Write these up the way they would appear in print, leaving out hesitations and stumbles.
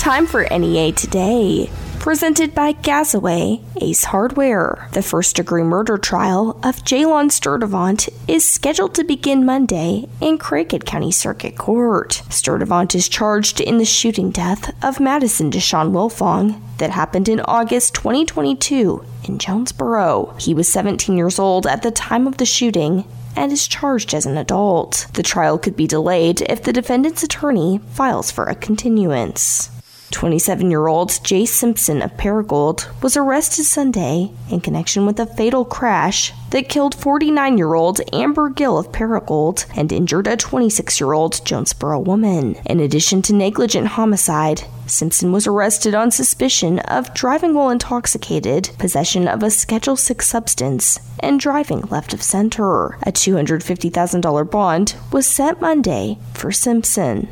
Time for NEA Today, presented by Gasaway Ace Hardware. The first-degree murder trial of Jaylon Sturdevant is scheduled to begin Monday in Craighead County Circuit Court. Sturdevant is charged in the shooting death of Madison Deshaun Wilfong that happened in August 2022 in Jonesboro. He was 17 years old at the time of the shooting and is charged as an adult. The trial could be delayed if the defendant's attorney files for a continuance. 27-year-old Jay Simpson of Paragold was arrested Sunday in connection with a fatal crash that killed 49-year-old Amber Gill of Paragold and injured a 26-year-old Jonesboro woman. In addition to negligent homicide, Simpson was arrested on suspicion of driving while intoxicated, possession of a Schedule VI substance, and driving left of center. A $250,000 bond was set Monday for Simpson.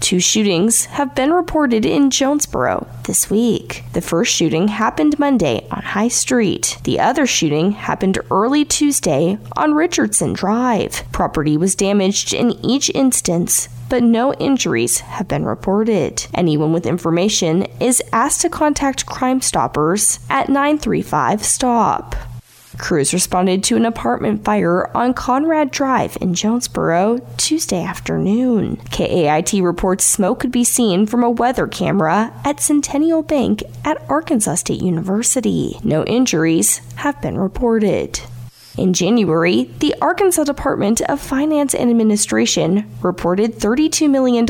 Two shootings have been reported in Jonesboro this week. The first shooting happened Monday on High Street. The other shooting happened early Tuesday on Richardson Drive. Property was damaged in each instance, but no injuries have been reported. Anyone with information is asked to contact Crime Stoppers at 935-STOP. Crews responded to an apartment fire on Conrad Drive in Jonesboro Tuesday afternoon. KAIT reports smoke could be seen from a weather camera at Centennial Bank at Arkansas State University. No injuries have been reported. In January, the Arkansas Department of Finance and Administration reported $32 million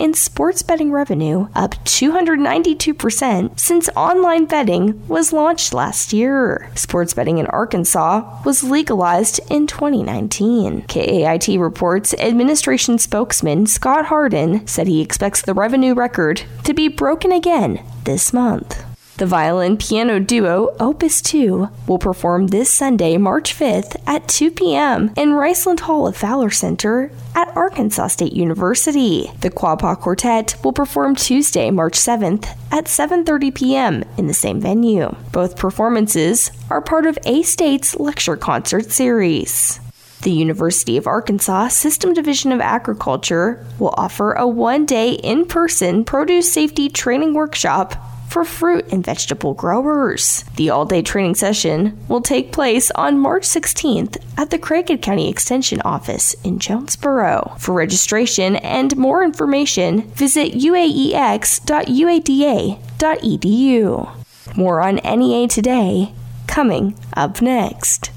in sports betting revenue, up 292% since online betting was launched last year. Sports betting in Arkansas was legalized in 2019. KAIT reports administration spokesman Scott Harden said he expects the revenue record to be broken again this month. The violin-piano duo Opus 2 will perform this Sunday, March 5th at 2 p.m. in Riceland Hall of Fowler Center at Arkansas State University. The Quapaw Quartet will perform Tuesday, March 7th at 7:30 p.m. in the same venue. Both performances are part of A-State's lecture concert series. The University of Arkansas System Division of Agriculture will offer a one-day in-person produce safety training workshop for fruit and vegetable growers. The all-day training session will take place on March 16th at the Craighead County Extension Office in Jonesboro. For registration and more information, visit uaex.uada.edu. More on NEA Today, coming up next.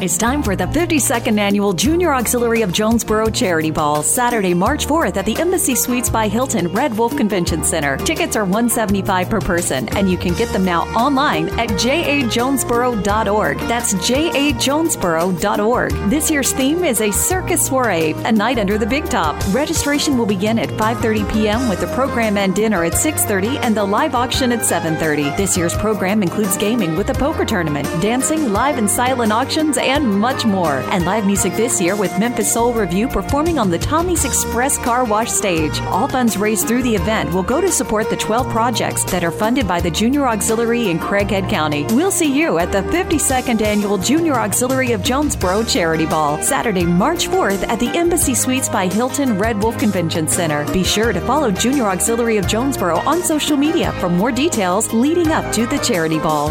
It's time for the 52nd Annual Junior Auxiliary of Jonesboro Charity Ball, Saturday, March 4th at the Embassy Suites by Hilton Red Wolf Convention Center. Tickets are $175 per person, and you can get them now online at jajonesboro.org. That's jajonesboro.org. This year's theme is a circus soiree, a night under the big top. Registration will begin at 5:30 p.m. with the program and dinner at 6:30 and the live auction at 7:30. This year's program includes gaming with a poker tournament, dancing, live and silent auctions, and much more. And live music this year with Memphis Soul Review performing on the Tommy's Express Car Wash stage. All funds raised through the event will go to support the 12 projects that are funded by the Junior Auxiliary in Craighead County. We'll see you at the 52nd Annual Junior Auxiliary of Jonesboro Charity Ball, Saturday, March 4th at the Embassy Suites by Hilton Red Wolf Convention Center. Be sure to follow Junior Auxiliary of Jonesboro on social media for more details leading up to the Charity Ball.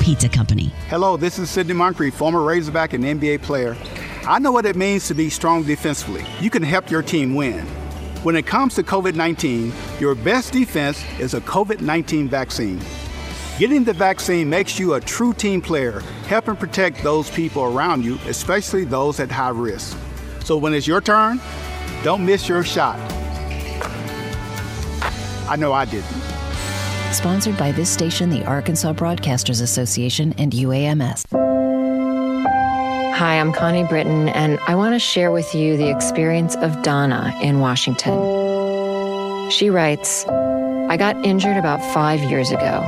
Pizza Company. Hello, this is Sidney Moncrief, former Razorback and NBA player. I know what it means to be strong defensively. You can help your team win. When it comes to COVID-19, your best defense is a COVID-19 vaccine. Getting the vaccine makes you a true team player, helping protect those people around you, especially those at high risk. So when it's your turn, don't miss your shot. I know I didn't. Sponsored by this station, the Arkansas Broadcasters Association, and UAMS. Hi, I'm Connie Britton, and I want to share with you the experience of Donna in Washington. She writes, I got injured about 5 years ago.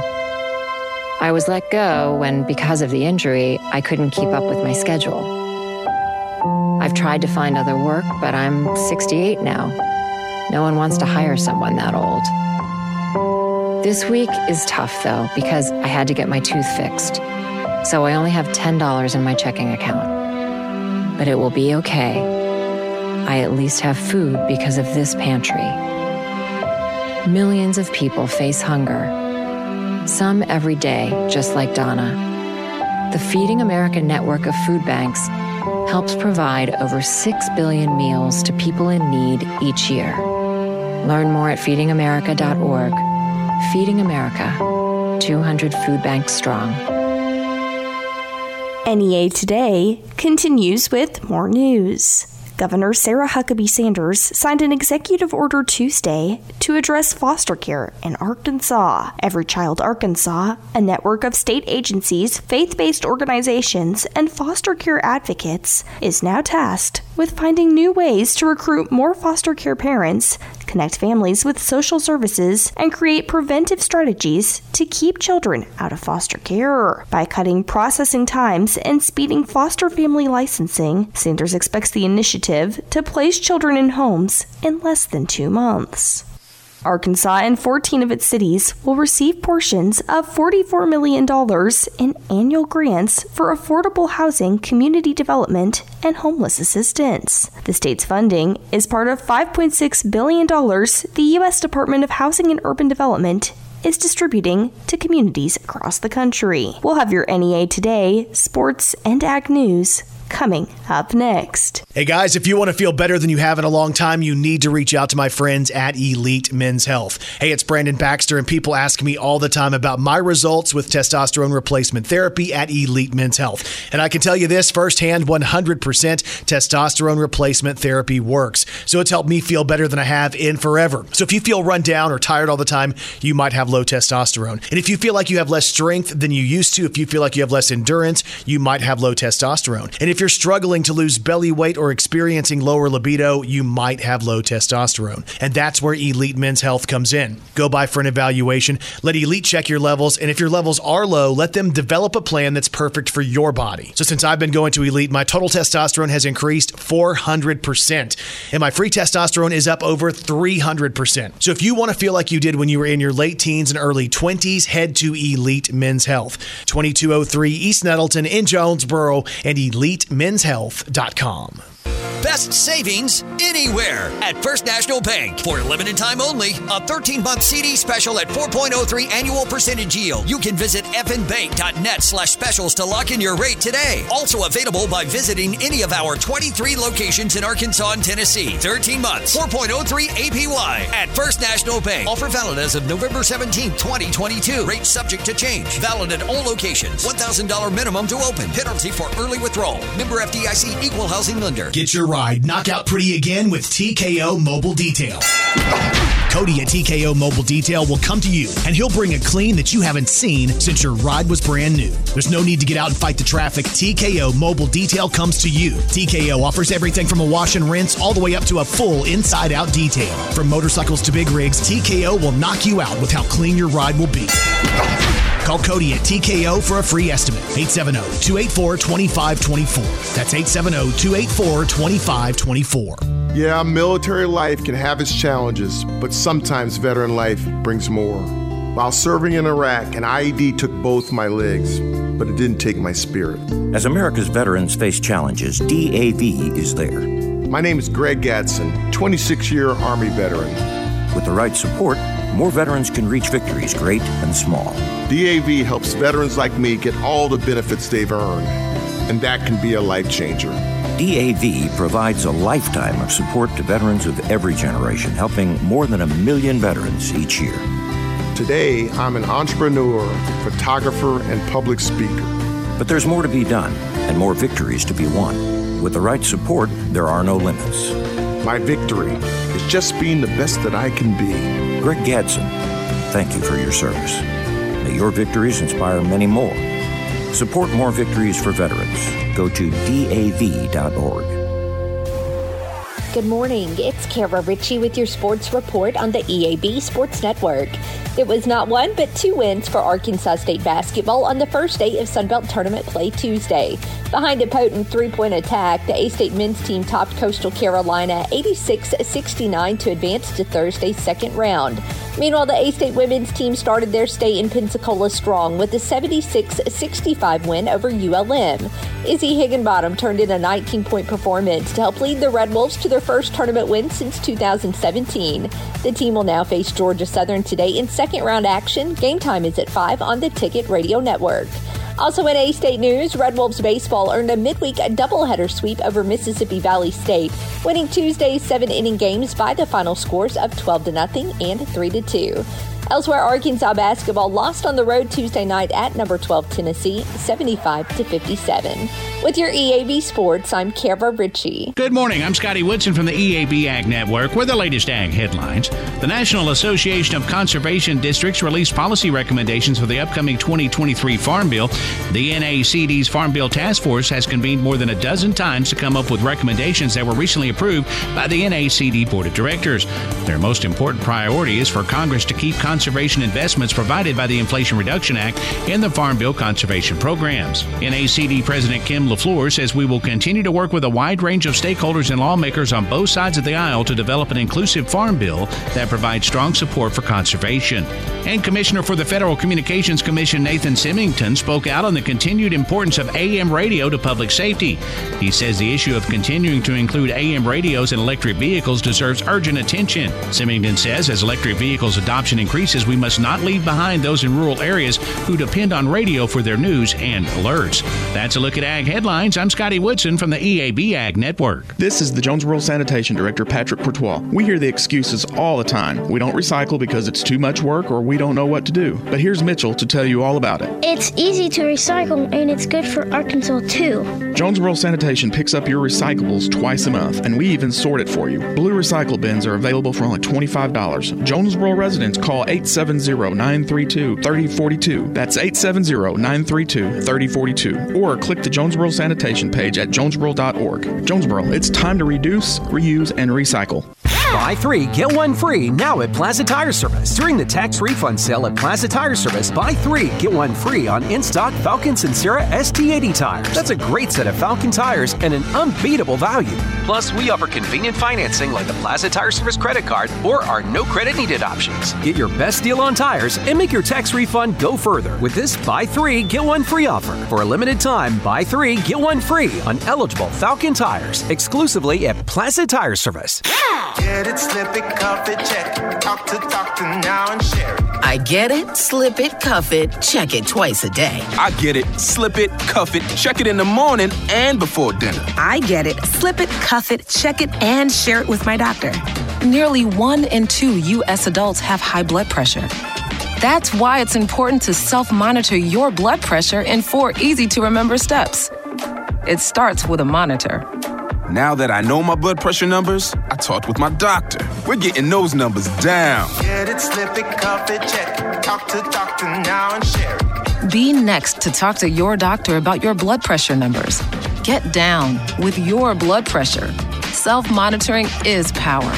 I was let go when, because of the injury, I couldn't keep up with my schedule. I've tried to find other work, but I'm 68 now. No one wants to hire someone that old. This week is tough, though, because I had to get my tooth fixed. So I only have $10 in my checking account. But it will be okay. I at least have food because of this pantry. Millions of people face hunger. Some every day, just like Donna. The Feeding America network of food banks helps provide over 6 billion meals to people in need each year. Learn more at feedingamerica.org. Feeding America, 200 food banks strong. NEA Today continues with more news. Governor Sarah Huckabee Sanders signed an executive order Tuesday to address foster care in Arkansas. Every Child Arkansas, a network of state agencies, faith-based organizations, and foster care advocates, is now tasked with finding new ways to recruit more foster care parents, connect families with social services, and create preventive strategies to keep children out of foster care. By cutting processing times and speeding foster family licensing, Sanders expects the initiative to place children in homes in less than 2 months. Arkansas and 14 of its cities will receive portions of $44 million in annual grants for affordable housing, community development, and homeless assistance. The state's funding is part of $5.6 billion the U.S. Department of Housing and Urban Development is distributing to communities across the country. We'll have your NEA Today, sports, and ag news coming up next. Hey guys, if you want to feel better than you have in a long time, you need to reach out to my friends at Elite Men's Health. Hey, it's Brandon Baxter, and people ask me all the time about my results with testosterone replacement therapy at Elite Men's Health. And I can tell you this firsthand, 100% testosterone replacement therapy works. So it's helped me feel better than I have in forever. So if you feel run down or tired all the time, you might have low testosterone. And if you feel like you have less strength than you used to, if you feel like you have less endurance, you might have low testosterone. And if you're struggling to lose belly weight or experiencing lower libido, you might have low testosterone. And that's where Elite Men's Health comes in. Go by for an evaluation, let Elite check your levels, and if your levels are low, let them develop a plan that's perfect for your body. So since I've been going to Elite, my total testosterone has increased 400%, and my free testosterone is up over 300%. So if you want to feel like you did when you were in your late teens and early 20s, head to Elite Men's Health, 2203 East Nettleton in Jonesboro, and EliteMen'sHealth.com. Best savings anywhere at First National Bank. For a limited time only, a 13-month CD special at 4.03 annual percentage yield. You can visit fnbank.net/specials to lock in your rate today. Also available by visiting any of our 23 locations in Arkansas and Tennessee. 13 months, 4.03 APY at First National Bank. Offer valid as of November 17, 2022. Rate subject to change. Valid at all locations. $1,000 minimum to open. Penalty for early withdrawal. Member FDIC, equal housing lender. Get your ride knock out pretty again with TKO Mobile Detail. Cody at TKO Mobile Detail will come to you, and he'll bring a clean that you haven't seen since your ride was brand new. There's no need to get out and fight the traffic. TKO Mobile Detail comes to you. TKO offers everything from a wash and rinse all the way up to a full inside-out detail. From motorcycles to big rigs, TKO will knock you out with how clean your ride will be. Call Cody at TKO for a free estimate. 870-284-2524. That's 870-284-2524. Yeah, military life can have its challenges, but sometimes veteran life brings more. While serving in Iraq, an IED took both my legs, but it didn't take my spirit. As America's veterans face challenges, DAV is there. My name is Greg Gadsden, 26-year Army veteran. With the right support, more veterans can reach victories great and small. DAV helps veterans like me get all the benefits they've earned, and that can be a life changer. DAV provides a lifetime of support to veterans of every generation, helping more than 1 million veterans each year. Today, I'm an entrepreneur, photographer, and public speaker. But there's more to be done and more victories to be won. With the right support, there are no limits. My victory is just being the best that I can be. Greg Gadsden, thank you for your service. May your victories inspire many more. Support more victories for veterans. Go to DAV.org. Good morning, it's Kara Ritchie with your sports report on the EAB Sports Network. It was not one, but two wins for Arkansas State basketball on the first day of Sunbelt Tournament play Tuesday. Behind a potent three-point attack, the A-State men's team topped Coastal Carolina 86-69 to advance to Thursday's second round. Meanwhile, the A-State women's team started their stay in Pensacola strong with a 76-65 win over ULM. Izzy Higginbottom turned in a 19-point performance to help lead the Red Wolves to their first tournament win since 2017. The team will now face Georgia Southern today in second round action. Game time is at 5 on the Ticket Radio Network. Also in A-State news, Red Wolves baseball earned a midweek doubleheader sweep over Mississippi Valley State, winning Tuesday's seven-inning games by the final scores of 12-0 and 3-2. Elsewhere, Arkansas basketball lost on the road Tuesday night at number 12 Tennessee, 75-57. With your EAB Sports, I'm Kara Ritchie. Good morning, I'm Scotty Woodson from the EAB Ag Network with the latest ag headlines. The National Association of Conservation Districts released policy recommendations for the upcoming 2023 Farm Bill. The NACD's Farm Bill Task Force has convened more than a dozen times to come up with recommendations that were recently approved by the NACD Board of Directors. Their most important priority is for Congress to keep conservation investments provided by the Inflation Reduction Act and the Farm Bill conservation programs. NACD President Kim LaFleur says we will continue to work with a wide range of stakeholders and lawmakers on both sides of the aisle to develop an inclusive Farm Bill that provides strong support for conservation. And Commissioner for the Federal Communications Commission Nathan Simington spoke out on the continued importance of AM radio to public safety. He says the issue of continuing to include AM radios in electric vehicles deserves urgent attention. Simington says as electric vehicles adoption increases, we must not leave behind those in rural areas who depend on radio for their news and alerts. That's a look at Ag Headlines. I'm Scotty Woodson from the EAB Ag Network. This is the Jonesboro Sanitation Director, Patrick Courtois. We hear the excuses all the time. We don't recycle because it's too much work or we don't know what to do. But here's Mitchell to tell you all about it. It's easy to recycle and it's good for Arkansas too. Jonesboro Sanitation picks up your recyclables twice a month and we even sort it for you. Blue recycle bins are available for only $25. Jonesboro residents call 870-932-3042. That's 870-932-3042. Or click the Jonesboro Sanitation page at jonesboro.org. Jonesboro, it's time to reduce, reuse, and recycle. Buy three, get one free now at Plaza Tire Service. During the tax refund sale at Plaza Tire Service, buy three, get one free on in-stock Falcon Sincera ST80 tires. That's a great set of Falcon tires and an unbeatable value. Plus, we offer convenient financing like the Plaza Tire Service credit card or our no credit needed options. Get your best deal on tires and make your tax refund go further with this buy three, get one free offer. For a limited time, buy three, get one free on eligible Falcon tires exclusively at Plaza Tire Service. Yeah! Get it, slip it, cuff it, check it. Talk to doctor now and share it. I get it, slip it, cuff it, check it twice a day. I get it, slip it, cuff it, check it in the morning and before dinner. I get it, slip it, cuff it, check it, and share it with my doctor. Nearly 1 in 2 U.S. adults have high blood pressure. That's why it's important to self-monitor your blood pressure in 4 easy-to-remember steps. It starts with a monitor. Now that I know my blood pressure numbers, I talked with my doctor. We're getting those numbers down. Get it, slip it, cuff it, check it. Talk to doctor now and share it. Be next to talk to your doctor about your blood pressure numbers. Get down with your blood pressure. Self-monitoring is power.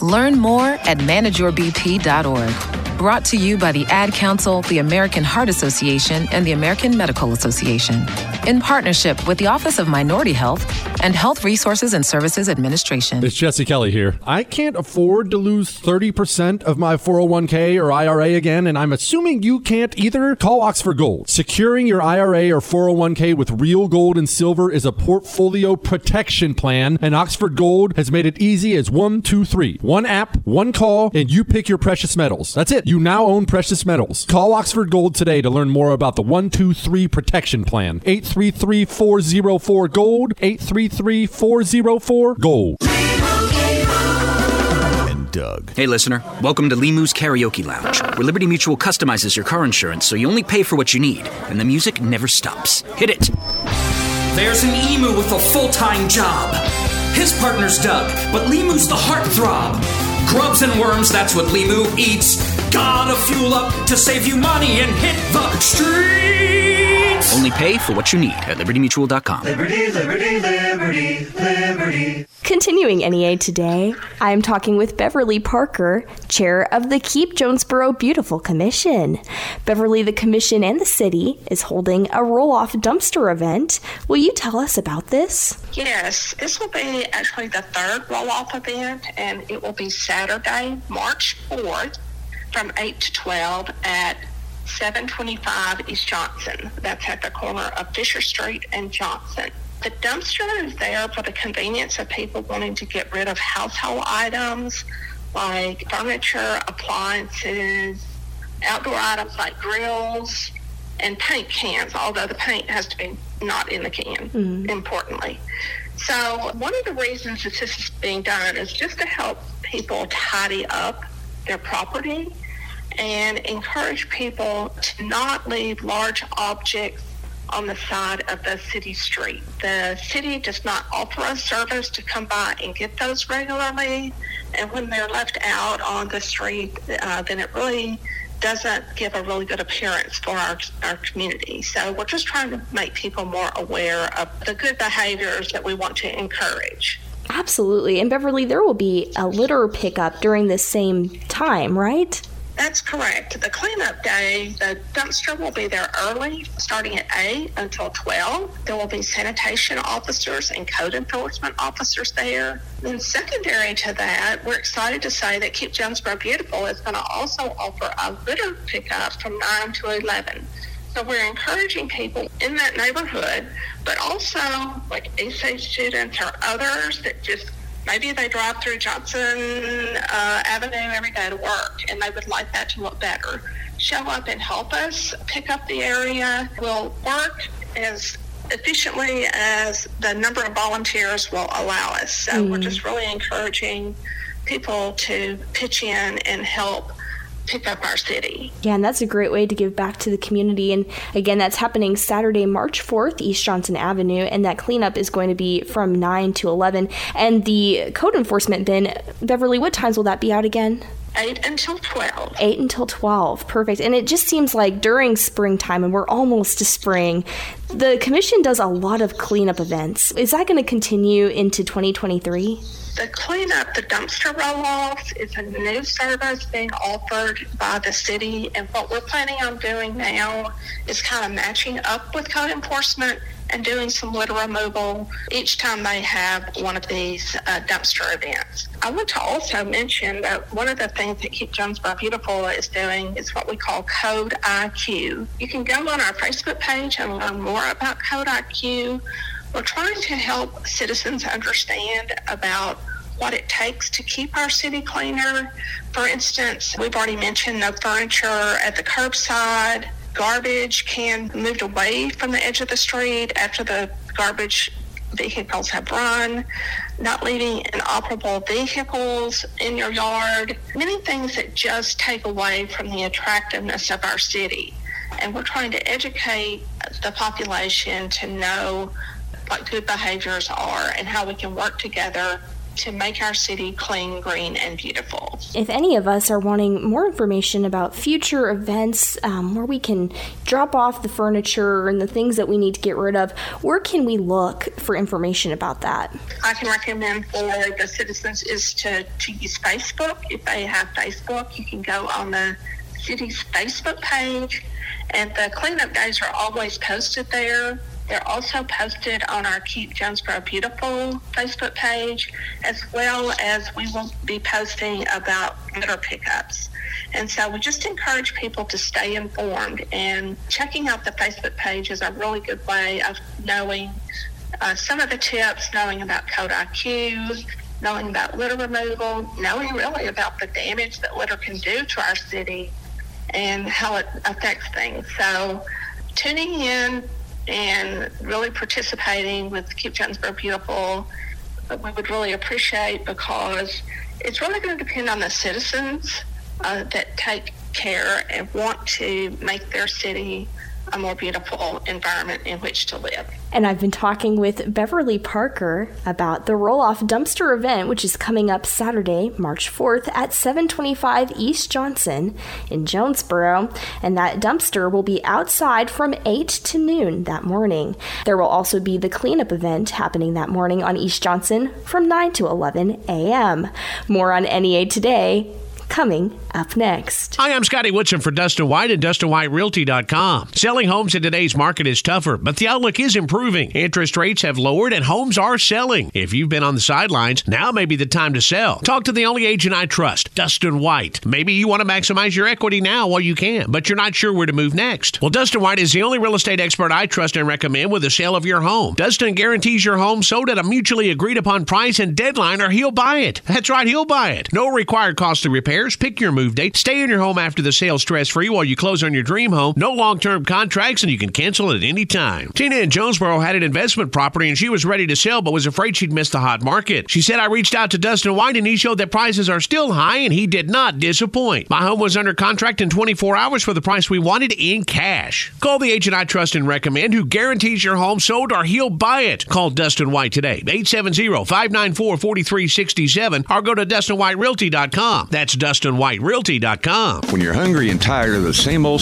Learn more at manageyourbp.org. Brought to you by the Ad Council, the American Heart Association, and the American Medical Association. In partnership with the Office of Minority Health and Health Resources and Services Administration. It's Jesse Kelly here. I can't afford to lose 30% of my 401k or IRA again, and I'm assuming you can't either. Call Oxford Gold. Securing your IRA or 401k with real gold and silver is a portfolio protection plan, and Oxford Gold has made it easy as 1, 2, 3. One app, one call, and you pick your precious metals. That's it. You now own precious metals. Call Oxford Gold today to learn more about the 1, 2, 3 protection plan. 833-404-GOLD, 833-404-GOLD. Doug. Hey, listener. Welcome to Limu's Karaoke Lounge, where Liberty Mutual customizes your car insurance so you only pay for what you need, and the music never stops. Hit it. There's an emu with a full-time job. His partner's Doug, but Limu's the heartthrob. Grubs and worms, that's what Limu eats. Gotta fuel up to save you money and hit the streets. Only pay for what you need at LibertyMutual.com. Liberty, liberty, liberty, liberty. Continuing NEA Today, I'm talking with Beverly Parker, chair of the Keep Jonesboro Beautiful Commission. Beverly, the commission and the city is holding a roll-off dumpster event. Will you tell us about this? Yes, this will be actually the third roll-off event, and it will be Saturday, March 4th from 8 to 12 at 725 East Johnson. That's at the corner of Fisher Street and Johnson. The dumpster is there for the convenience of people wanting to get rid of household items like furniture, appliances, outdoor items like grills, and paint cans, although the paint has to be not in the can, importantly. So one of the reasons that this is being done is just to help people tidy up their property and encourage people to not leave large objects on the side of the city street. The city does not offer a service to come by and get those regularly, and when they're left out on the street, then it really doesn't give a really good appearance for our community. So we're just trying to make people more aware of the good behaviors that we want to encourage. Absolutely. And Beverly, there will be a litter pickup during this same time, right? That's correct. The cleanup day, the dumpster will be there early, starting at 8 until 12. There will be sanitation officers and code enforcement officers there. Then secondary to that, we're excited to say that Keep Jonesboro Beautiful is going to also offer a litter pickup from 9 to 11. So we're encouraging people in that neighborhood, but also like A-State students or others that just maybe they drive through Johnson Avenue every day to work, and they would like that to look better. Show up and help us pick up the area. We'll work as efficiently as the number of volunteers will allow us. So we're just really encouraging people to pitch in and help pick up our city. Yeah, and that's a great way to give back to the community. And again, that's happening Saturday, March 4th, East Johnson Avenue. And that cleanup is going to be from 9 to 11. And the code enforcement then, Beverly, what times will that be out again? 8 until 12. 8 until 12. Perfect. And it just seems like during springtime, and we're almost to spring, the commission does a lot of cleanup events. Is that going to continue into 2023? The cleanup, the dumpster roll-offs, is a new service being offered by the city. And what we're planning on doing now is kind of matching up with code enforcement and doing some litter removal each time they have one of these dumpster events. I want to also mention that one of the things that Keep Jonesboro Beautiful is doing is what we call Code IQ. You can go on our Facebook page and learn more about Code IQ. We're trying to help citizens understand about what it takes to keep our city cleaner. For instance, we've already mentioned no furniture at the curbside. Garbage can be moved away from the edge of the street after the garbage vehicles have run. Not leaving inoperable vehicles in your yard. Many things that just take away from the attractiveness of our city. And we're trying to educate the population to know what good behaviors are and how we can work together to make our city clean, green, and beautiful. If any of us are wanting more information about future events where we can drop off the furniture and the things that we need to get rid of, where can we look for information about that? I can recommend for the citizens is to use Facebook. If they have Facebook, you can go on the city's Facebook page, and the cleanup days are always posted there. They're also posted on our Keep Jonesboro Beautiful Facebook page, as well as we will be posting about litter pickups. And so we just encourage people to stay informed, and checking out the Facebook page is a really good way of knowing some of the tips, knowing about Code IQ, knowing about litter removal, knowing really about the damage that litter can do to our city and how it affects things. So tuning in and really participating with Keep Jonesboro Beautiful, we would really appreciate, because it's really going to depend on the citizens that take care and want to make their city a more beautiful environment in which to live. And I've been talking with Beverly Parker about the Roll-Off Dumpster event, which is coming up Saturday, March 4th at 725 East Johnson in Jonesboro. And that dumpster will be outside from 8 to noon that morning. There will also be the cleanup event happening that morning on East Johnson from 9 to 11 a.m. More on NEA Today coming up next. Hi, I'm Scotty Woodson for Dustin White and DustinWhiteRealty.com. Selling homes in today's market is tougher, but the outlook is improving. Interest rates have lowered and homes are selling. If you've been on the sidelines, now may be the time to sell. Talk to the only agent I trust, Dustin White. Maybe you want to maximize your equity now while you can, but you're not sure where to move next. Well, Dustin White is the only real estate expert I trust and recommend with the sale of your home. Dustin guarantees your home sold at a mutually agreed upon price and deadline, or he'll buy it. That's right, he'll buy it. No required cost to repair. Pick your move date. Stay in your home after the sale stress-free while you close on your dream home. No long-term contracts, and you can cancel at any time. Tina in Jonesboro had an investment property, and she was ready to sell but was afraid she'd miss the hot market. She said, I reached out to Dustin White, and he showed that prices are still high, and he did not disappoint. My home was under contract in 24 hours for the price we wanted in cash. Call the agent I trust and recommend who guarantees your home sold or he'll buy it. Call Dustin White today, 870-594-4367, or go to DustinWhiteRealty.com. That's DustinWhiteRealty.com. When you're hungry and tired of the same old,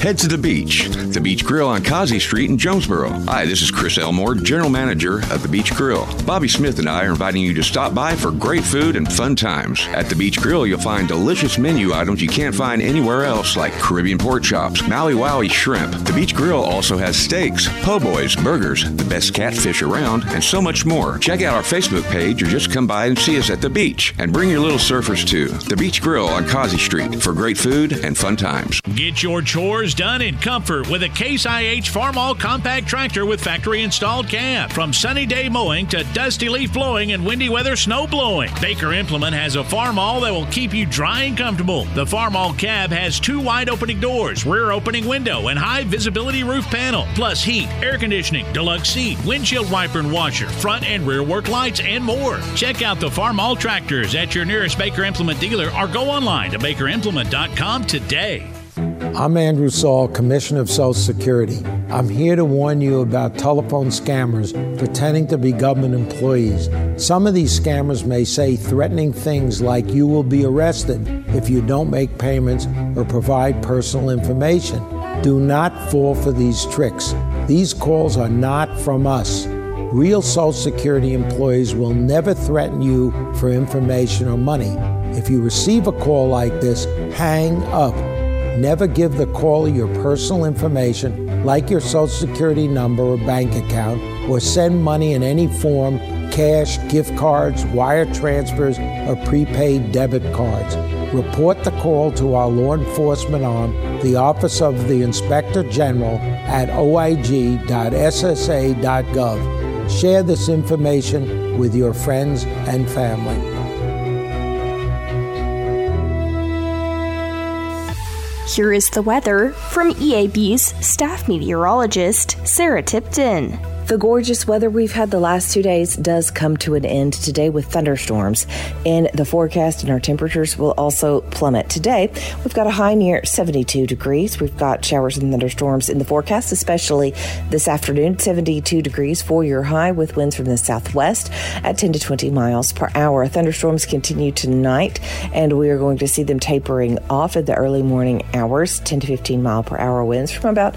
head to The Beach. The Beach Grill on Causey Street in Jonesboro. Hi, this is Chris Elmore, General Manager of The Beach Grill. Bobby Smith and I are inviting you to stop by for great food and fun times. At The Beach Grill, you'll find delicious menu items you can't find anywhere else, like Caribbean pork chops, Maui Wowie shrimp. The Beach Grill also has steaks, po' boys, burgers, the best catfish around, and so much more. Check out our Facebook page or just come by and see us at The Beach. And bring your little surfers, too. The Beach Grill on Causey Street for great food and fun times. Get your chores done in comfort with a Case IH Farmall compact tractor with factory installed cab. From sunny day mowing to dusty leaf blowing and windy weather snow blowing, Baker Implement has a Farmall that will keep you dry and comfortable. The Farmall cab has two wide opening doors, rear opening window, and high visibility roof panel, plus heat, air conditioning, deluxe seat, windshield wiper and washer, front and rear work lights, and more. Check out the Farmall tractors at your nearest Baker Implement dealer, or go online to BakerImplement.com today. I'm Andrew Saul, Commissioner of Social Security. I'm here to warn you about telephone scammers pretending to be government employees. Some of these scammers may say threatening things like you will be arrested if you don't make payments or provide personal information. Do not fall for these tricks. These calls are not from us. Real Social Security employees will never threaten you for information or money. If you receive a call like this, hang up. Never give the caller your personal information, like your Social Security number or bank account, or send money in any form, cash, gift cards, wire transfers, or prepaid debit cards. Report the call to our law enforcement arm, the Office of the Inspector General at oig.ssa.gov. Share this information with your friends and family. Here is the weather from EAB's staff meteorologist, Sarah Tipton. The gorgeous weather we've had the last 2 days does come to an end today with thunderstorms. And the forecast and our temperatures will also plummet today. We've got a high near 72 degrees. We've got showers and thunderstorms in the forecast, especially this afternoon. 72 degrees for your high with winds from the southwest at 10 to 20 miles per hour. Thunderstorms continue tonight, and we are going to see them tapering off in the early morning hours. 10 to 15 mile per hour winds from about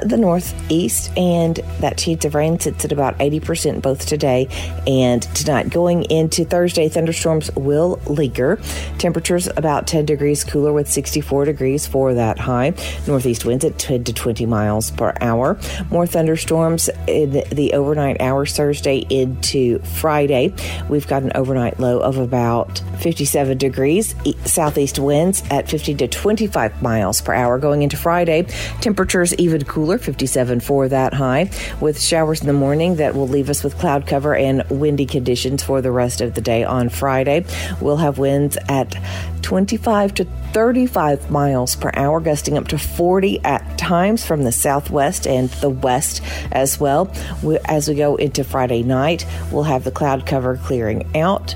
the northeast, and that sheets of rain sits at about 80% both today and tonight. Going into Thursday, thunderstorms will linger. Temperatures about 10 degrees cooler with 64 degrees for that high. Northeast winds at 10 to 20 miles per hour. More thunderstorms in the overnight hours Thursday into Friday. We've got an overnight low of about 57 degrees. Southeast winds at 50 to 25 miles per hour. Going into Friday, temperatures even cooler, 57 for that high, with showers in the morning that will leave us with cloud cover and windy conditions for the rest of the day. On Friday, we'll have winds at 25 to 35 miles per hour, gusting up to 40 at times from the southwest and the west as well. As we go into Friday night, we'll have the cloud cover clearing out.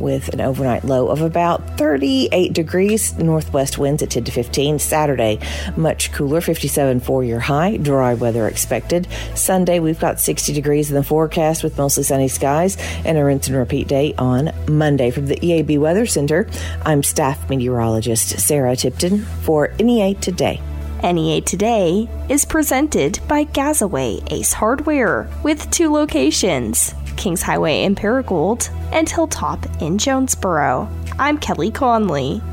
with an overnight low of about 38 degrees. Northwest winds at 10 to 15. Saturday, much cooler, 57 4-year high. Dry weather expected. Sunday, we've got 60 degrees in the forecast with mostly sunny skies and a rinse and repeat day on Monday. From the EAB Weather Center, I'm staff meteorologist Sarah Tipton for NEA Today. NEA Today is presented by Gazaway Ace Hardware with two locations, Kings Highway in Paragold and Hilltop in Jonesboro. I'm Kelly Conley.